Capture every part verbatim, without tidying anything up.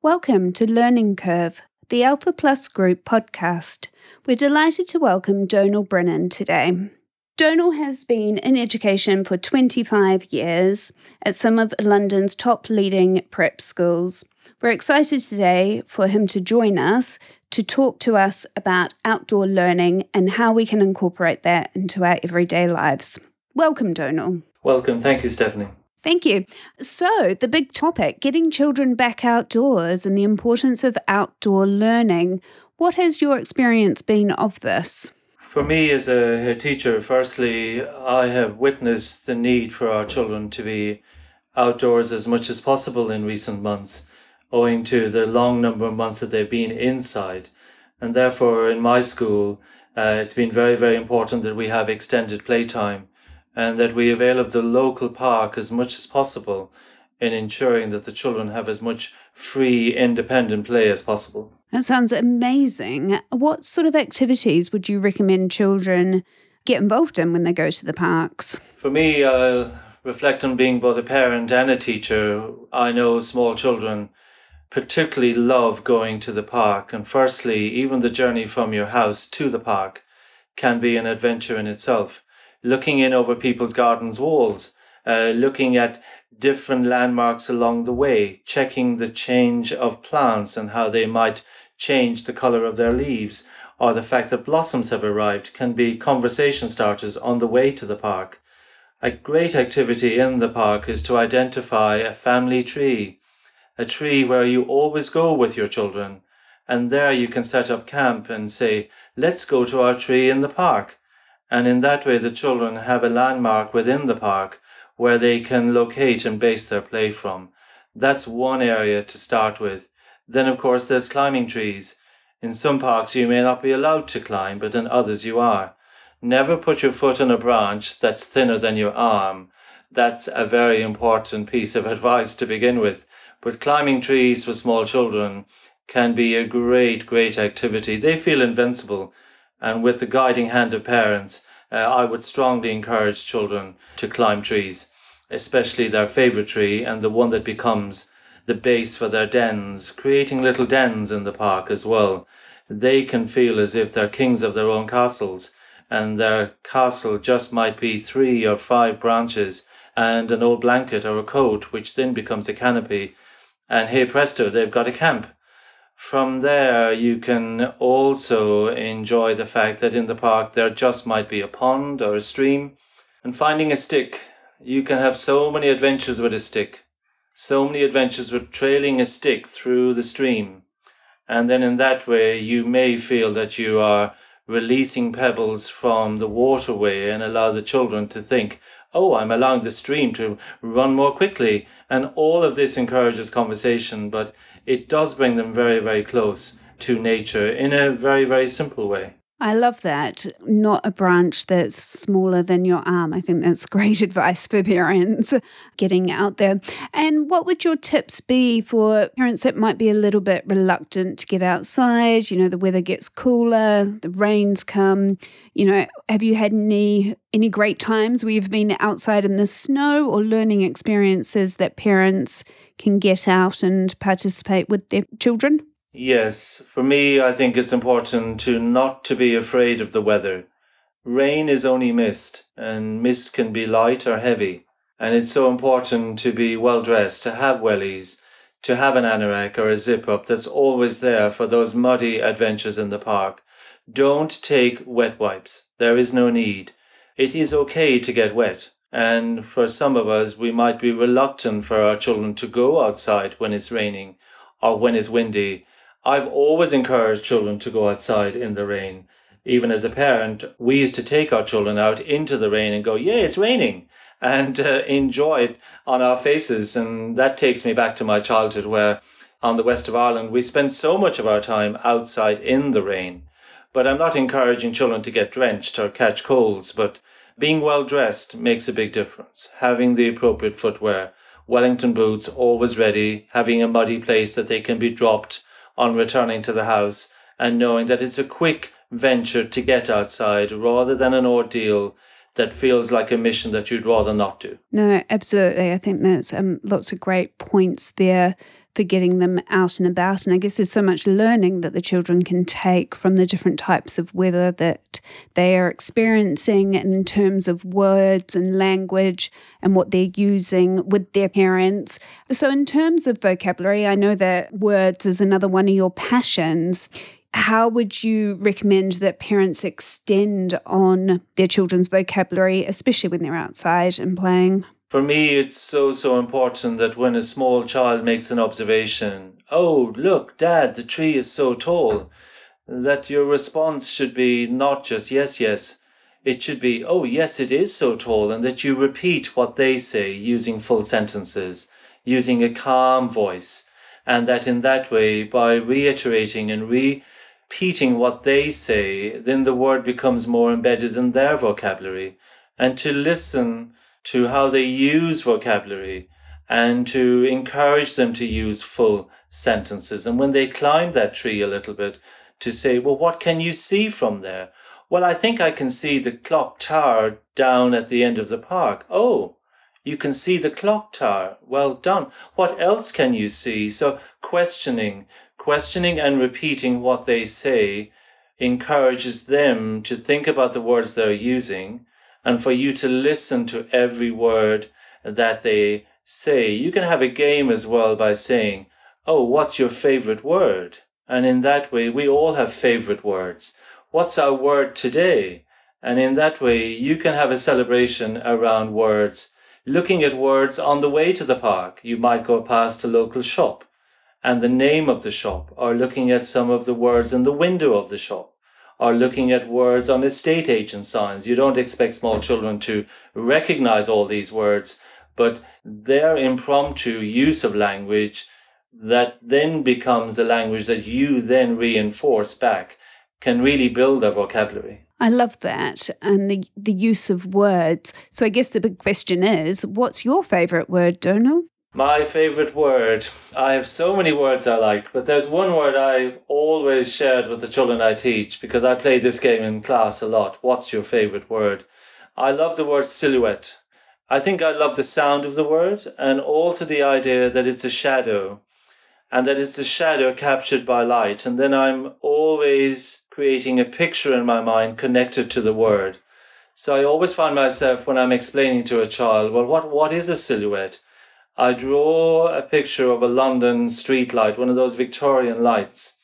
Welcome to Learning Curve, the Alpha Plus Group podcast. We're delighted to welcome Donal Brennan today. Donal has been in education for twenty-five years at some of London's top leading prep schools. We're excited today for him to join us to talk to us about outdoor learning and how we can incorporate that into our everyday lives. Welcome, Donal. Welcome. Thank you, Stephanie. Thank you. So the big topic, getting children back outdoors and the importance of outdoor learning. What has your experience been of this? For me as a teacher, firstly, I have witnessed the need for our children to be outdoors as much as possible in recent months, owing to the long number of months that they've been inside. And therefore, in my school, uh, it's been very, very important that we have extended playtime, and that we avail of the local park as much as possible in ensuring that the children have as much free, independent play as possible. That sounds amazing. What sort of activities would you recommend children get involved in when they go to the parks? For me, I'll reflect on being both a parent and a teacher. I know small children particularly love going to the park. And firstly, even the journey from your house to the park can be an adventure in itself. Looking in over people's gardens walls, uh, looking at different landmarks along the way, checking the change of plants and how they might change the colour of their leaves, or the fact that blossoms have arrived can be conversation starters on the way to the park. A great activity in the park is to identify a family tree, a tree where you always go with your children, and there you can set up camp and say, let's go to our tree in the park. And in that way, the children have a landmark within the park where they can locate and base their play from. That's one area to start with. Then, of course, there's climbing trees. In some parks, you may not be allowed to climb, but in others you are. Never put your foot on a branch that's thinner than your arm. That's a very important piece of advice to begin with. But climbing trees for small children can be a great, great activity. They feel invincible. And with the guiding hand of parents, uh, I would strongly encourage children to climb trees, especially their favourite tree and the one that becomes the base for their dens, creating little dens in the park as well. They can feel as if they're kings of their own castles, and their castle just might be three or five branches and an old blanket or a coat, which then becomes a canopy. And hey presto, they've got a camp. From there, you can also enjoy the fact that in the park there just might be a pond or a stream. And finding a stick, you can have so many adventures with a stick, so many adventures with trailing a stick through the stream. And then in that way, you may feel that you are releasing pebbles from the waterway and allow the children to think, oh, I'm allowing the stream to run more quickly. And all of this encourages conversation, but it does bring them very, very close to nature in a very, very simple way. I love that. Not a branch that's smaller than your arm. I think that's great advice for parents getting out there. And what would your tips be for parents that might be a little bit reluctant to get outside? You know, the weather gets cooler, the rains come. You know, have you had any any great times where you've been outside in the snow or learning experiences that parents can get out and participate with their children? Yes, for me, I think it's important to not to be afraid of the weather. Rain is only mist, and mist can be light or heavy. And it's so important to be well-dressed, to have wellies, to have an anorak or a zip-up that's always there for those muddy adventures in the park. Don't take wet wipes. There is no need. It is okay to get wet. And for some of us, we might be reluctant for our children to go outside when it's raining or when it's windy. I've always encouraged children to go outside in the rain. Even as a parent, we used to take our children out into the rain and go, yeah, it's raining, and uh, enjoy it on our faces. And that takes me back to my childhood where on the west of Ireland, we spent so much of our time outside in the rain. But I'm not encouraging children to get drenched or catch colds, but being well dressed makes a big difference. Having the appropriate footwear, Wellington boots always ready, having a muddy place that they can be dropped on returning to the house, and knowing that it's a quick venture to get outside rather than an ordeal that feels like a mission that you'd rather not do. No, absolutely. I think there's um, lots of great points there for getting them out and about. And I guess there's so much learning that the children can take from the different types of weather that they are experiencing in terms of words and language and what they're using with their parents. So in terms of vocabulary, I know that words is another one of your passions. How would you recommend that parents extend on their children's vocabulary, especially when they're outside and playing? For me, it's so, so important that when a small child makes an observation, oh, look, Dad, the tree is so tall, that your response should be not just yes, yes. It should be, oh, yes, it is so tall, and that you repeat what they say using full sentences, using a calm voice, and that in that way, by reiterating and re- repeating what they say, then the word becomes more embedded in their vocabulary. And to listen to how they use vocabulary and to encourage them to use full sentences. And when they climb that tree a little bit, to say, well, what can you see from there? Well, I think I can see the clock tower down at the end of the park. Oh, you can see the clock tower. Well done. What else can you see? So questioning Questioning and repeating what they say encourages them to think about the words they're using, and for you to listen to every word that they say. You can have a game as well by saying, oh, what's your favorite word? And in that way, we all have favorite words. What's our word today? And in that way, you can have a celebration around words, looking at words on the way to the park. You might go past a local shop and the name of the shop, or looking at some of the words in the window of the shop, or looking at words on estate agent signs. You don't expect small children to recognize all these words, but their impromptu use of language that then becomes the language that you then reinforce back can really build their vocabulary. I love that, and the, the use of words. So I guess the big question is, what's your favorite word, Donal? My favourite word. I have so many words I like, but there's one word I've always shared with the children I teach, because I play this game in class a lot. What's your favourite word? I love the word silhouette. I think I love the sound of the word, and also the idea that it's a shadow, and that it's a shadow captured by light. And then I'm always creating a picture in my mind connected to the word. So I always find myself, when I'm explaining to a child, well, what, what is a silhouette? I draw a picture of a London street light, one of those Victorian lights.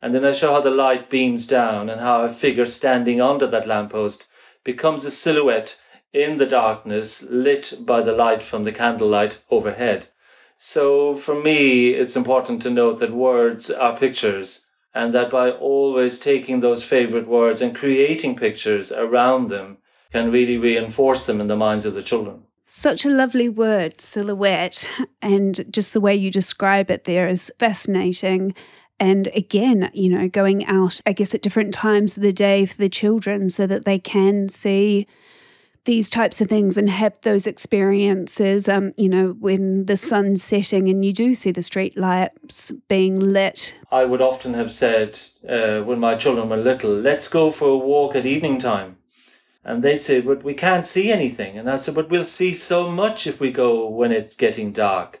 And then I show how the light beams down and how a figure standing under that lamppost becomes a silhouette in the darkness lit by the light from the candlelight overhead. So for me, it's important to note that words are pictures, and that by always taking those favorite words and creating pictures around them can really reinforce them in the minds of the children. Such a lovely word, silhouette, and just the way you describe it there is fascinating. And again, you know, going out, I guess, at different times of the day for the children so that they can see these types of things and have those experiences, um, you know, when the sun's setting and you do see the street lights being lit. I would often have said uh, when my children were little, let's go for a walk at evening time. And they'd say, but we can't see anything. And I said, but we'll see so much if we go when it's getting dark.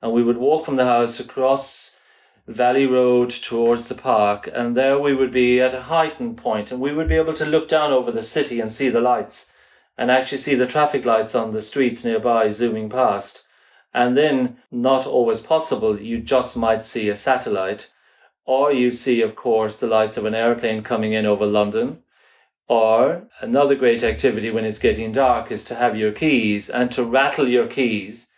And we would walk from the house across Valley Road towards the park. And there we would be at a heightened point, and we would be able to look down over the city and see the lights, and actually see the traffic lights on the streets nearby zooming past. And then, not always possible, you just might see a satellite, or you see, of course, the lights of an airplane coming in over London. Or another great activity when it's getting dark is to have your keys and to rattle your keys.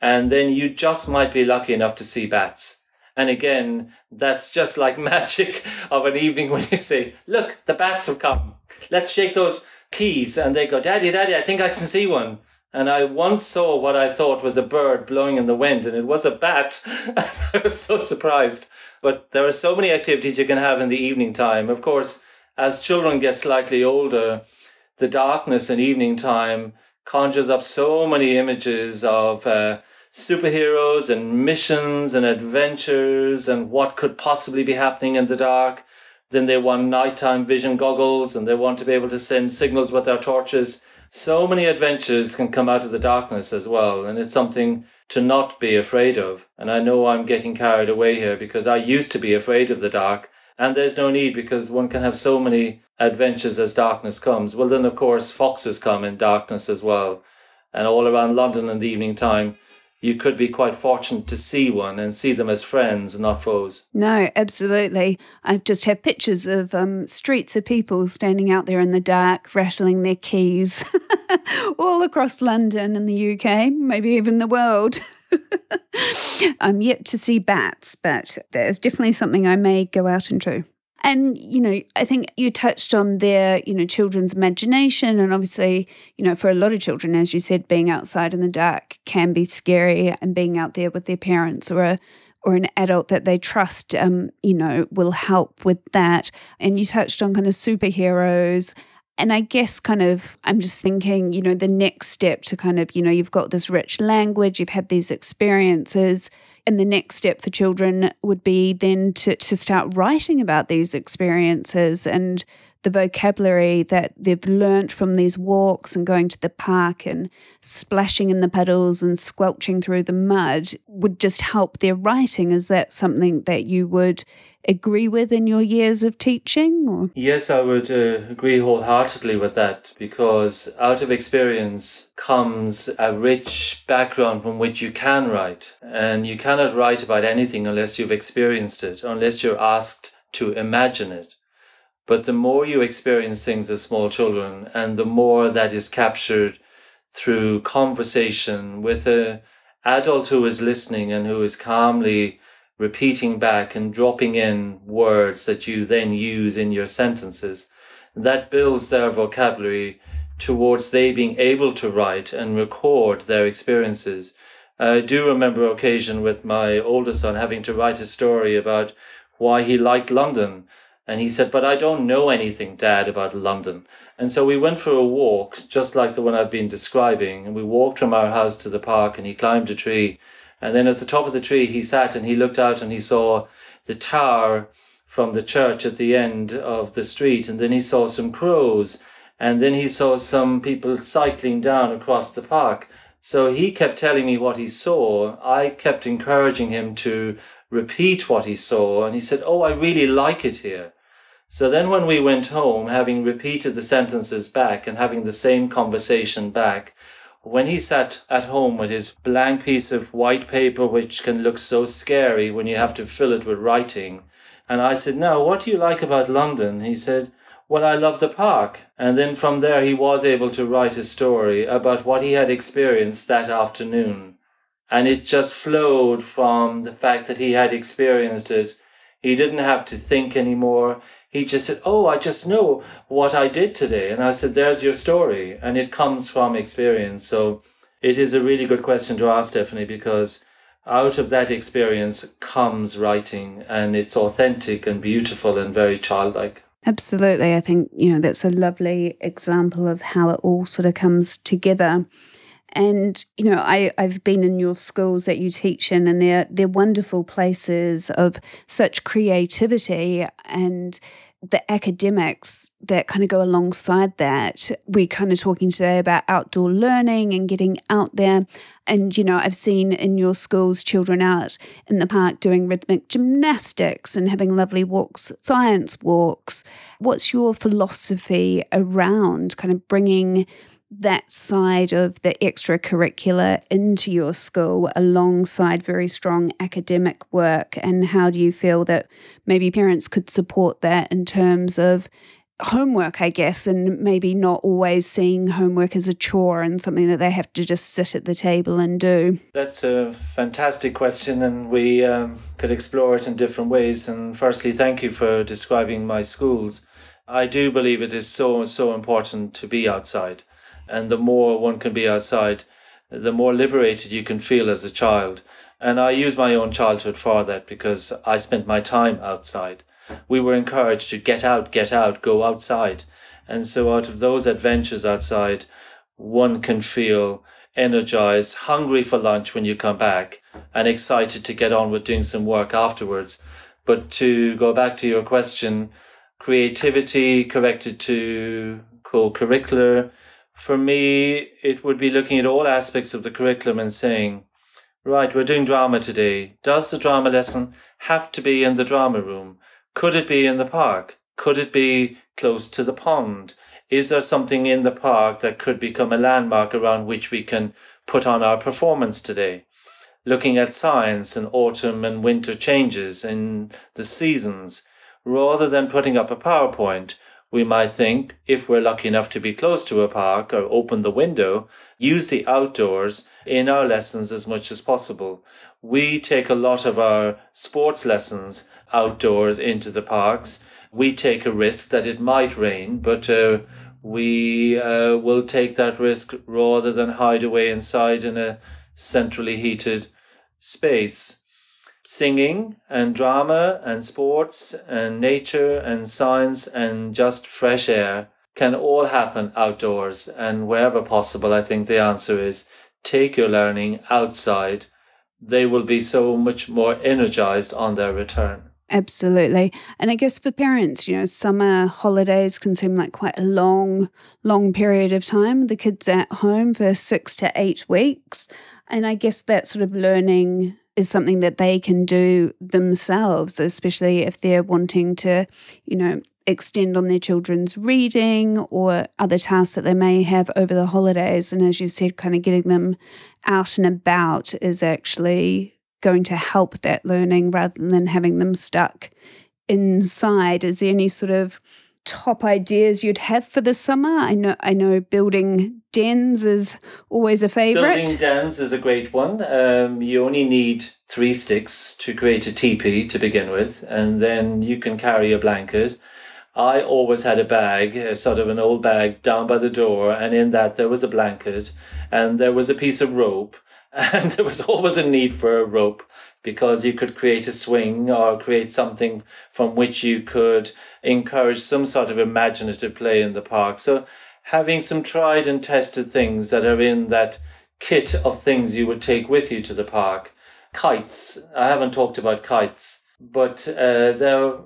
And then you just might be lucky enough to see bats. And again, that's just like magic of an evening when you say, look, the bats have come. Let's shake those keys. And they go, Daddy, Daddy, I think I can see one. And I once saw what I thought was a bird blowing in the wind, and it was a bat. And I was so surprised. But there are so many activities you can have in the evening time. Of course, as children get slightly older, the darkness and evening time conjures up so many images of uh, superheroes and missions and adventures and what could possibly be happening in the dark, Then they want nighttime vision goggles, and they want to be able to send signals with their torches. So many adventures can come out of the darkness as well, and it's something to not be afraid of. And I know I'm getting carried away here because I used to be afraid of the dark, and there's no need because one can have so many adventures as darkness comes. Well, then, of course, foxes come in darkness as well. And all around London in the evening time, you could be quite fortunate to see one and see them as friends, not foes. No, absolutely. I just have pictures of um, streets of people standing out there in the dark, rattling their keys all across London and the U K, maybe even the world. I'm yet to see bats, but there's definitely something I may go out and do. And, you know, I think you touched on their, you know, children's imagination. And obviously, you know, for a lot of children, as you said, being outside in the dark can be scary, and being out there with their parents or a, or an adult that they trust, um, you know, will help with that. And you touched on kind of superheroes. And I guess kind of I'm just thinking, you know, the next step to kind of, you know, you've got this rich language, you've had these experiences, and the next step for children would be then to, to start writing about these experiences and the vocabulary that they've learnt from these walks and going to the park and splashing in the puddles and squelching through the mud would just help their writing. Is that something that you would agree with in your years of teaching? Or? Yes, I would uh, agree wholeheartedly with that, because out of experience comes a rich background from which you can write. And you cannot write about anything unless you've experienced it, unless you're asked to imagine it. But the more you experience things as small children, and the more that is captured through conversation with an adult who is listening and who is calmly repeating back and dropping in words that you then use in your sentences, that builds their vocabulary towards they being able to write and record their experiences. I do remember an occasion with my older son having to write a story about why he liked London. And he said, but I don't know anything, Dad, about London. And so we went for a walk, just like the one I've been describing. And we walked from our house to the park, and he climbed a tree. And then at the top of the tree, he sat and he looked out and he saw the tower from the church at the end of the street. And then he saw some crows. And then he saw some people cycling down across the park. So he kept telling me what he saw. I kept encouraging him to repeat what he saw. And he said, oh, I really like it here. So then when we went home, having repeated the sentences back and having the same conversation back, when he sat at home with his blank piece of white paper, which can look so scary when you have to fill it with writing. And I said, now, what do you like about London? He said, well, I love the park. And then from there, he was able to write a story about what he had experienced that afternoon. And it just flowed from the fact that he had experienced it. He didn't have to think anymore. He just said, oh, I just know what I did today. And I said, there's your story. And it comes from experience. So it is a really good question to ask, Stephanie, because out of that experience comes writing, and it's authentic and beautiful and very childlike. Absolutely. I think, you know, that's a lovely example of how it all sort of comes together. And, you know, I, I've been in your schools that you teach in, and they're, they're wonderful places of such creativity, and the academics that kind of go alongside that. We're kind of talking today about outdoor learning and getting out there. And, you know, I've seen in your schools children out in the park doing rhythmic gymnastics and having lovely walks, science walks. What's your philosophy around kind of bringing that side of the extracurricular into your school alongside very strong academic work, and how do you feel that maybe parents could support that in terms of homework, I guess, and maybe not always seeing homework as a chore and something that they have to just sit at the table and do? That's a fantastic question, and we um, could explore it in different ways. And firstly, thank you for describing my schools. I do believe it is so, so important to be outside. And the more one can be outside, the more liberated you can feel as a child. And I use my own childhood for that, because I spent my time outside. We were encouraged to get out, get out, go outside. And so out of those adventures outside, one can feel energized, hungry for lunch when you come back, and excited to get on with doing some work afterwards. But to go back to your question, creativity corrected to co-curricular. For me, it would be looking at all aspects of the curriculum and saying, right, we're doing drama today. Does the drama lesson have to be in the drama room? Could it be in the park? Could it be close to the pond? Is there something in the park that could become a landmark around which we can put on our performance today? Looking at signs and autumn and winter changes in the seasons, rather than putting up a PowerPoint, we might think, if we're lucky enough to be close to a park or open the window, use the outdoors in our lessons as much as possible. We take a lot of our sports lessons outdoors into the parks. We take a risk that it might rain, but uh, we uh, will take that risk rather than hide away inside in a centrally heated space. Singing and drama and sports and nature and science and just fresh air can all happen outdoors. And wherever possible, I think the answer is take your learning outside. They will be so much more energized on their return. Absolutely. And I guess for parents, you know, summer holidays can seem like quite a long, long period of time. The kids at home for six to eight weeks. And I guess that sort of learning is something that they can do themselves, especially if they're wanting to, you know, extend on their children's reading or other tasks that they may have over the holidays. And as you said, kind of getting them out and about is actually going to help that learning rather than having them stuck inside. Is there any sort of top ideas you'd have for the summer? I know I know building dens is always a favourite. Building dens is a great one. Um, you only need three sticks to create a teepee to begin with, and then you can carry a blanket. I always had a bag, a sort of an old bag, down by the door, and in that there was a blanket, and there was a piece of rope, and there was always a need for a rope, because you could create a swing or create something from which you could encourage some sort of imaginative play in the park. So having some tried and tested things that are in that kit of things you would take with you to the park. Kites. I haven't talked about kites, but uh, they're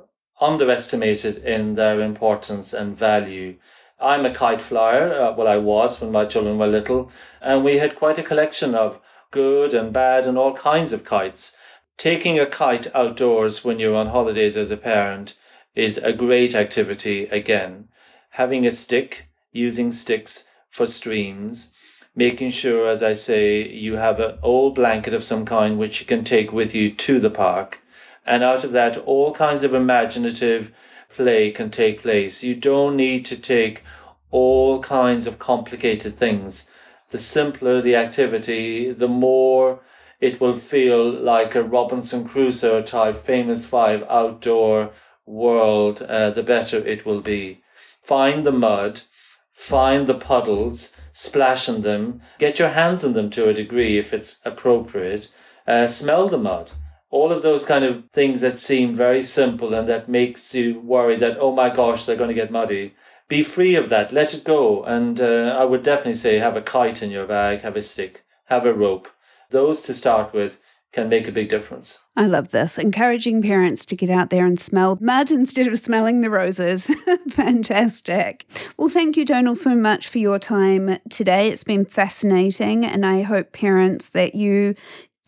underestimated in their importance and value. I'm a kite flyer. Uh, well, I was when my children were little, and we had quite a collection of good and bad and all kinds of kites. Taking a kite outdoors when you're on holidays as a parent is a great activity again. Having a stick, using sticks for streams, making sure, as I say, you have an old blanket of some kind which you can take with you to the park. And out of that, all kinds of imaginative play can take place. You don't need to take all kinds of complicated things. The simpler the activity, the more it will feel like a Robinson Crusoe type Famous Five outdoor world, uh, the better it will be. Find the mud, find the puddles, splash in them, get your hands in them to a degree if it's appropriate, uh, smell the mud. All of those kind of things that seem very simple and that makes you worry that, oh my gosh, they're going to get muddy. Be free of that. Let it go. And uh, I would definitely say have a kite in your bag, have a stick, have a rope. Those to start with can make a big difference. I love this. Encouraging parents to get out there and smell mud instead of smelling the roses. Fantastic. Well, thank you, Donal, so much for your time today. It's been fascinating. And I hope, parents, that you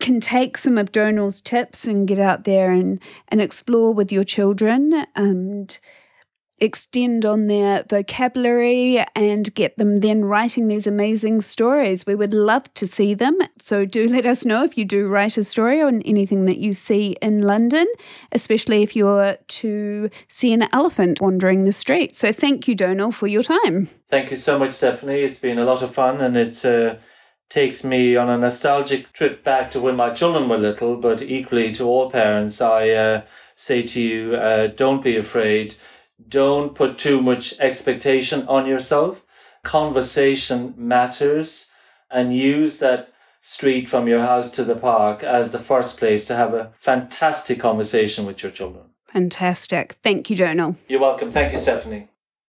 can take some of Donal's tips and get out there and, and explore with your children and extend on their vocabulary and get them then writing these amazing stories. We would love to see them. So do let us know if you do write a story on anything that you see in London, especially if you're to see an elephant wandering the street. So thank you, Donal, for your time. Thank you so much, Stephanie. It's been a lot of fun, and it's uh, takes me on a nostalgic trip back to when my children were little, but equally to all parents, I uh, say to you, uh, don't be afraid. Don't put too much expectation on yourself. Conversation matters, and use that street from your house to the park as the first place to have a fantastic conversation with your children. Fantastic. Thank you, Donal. You're welcome. Thank you, Stephanie.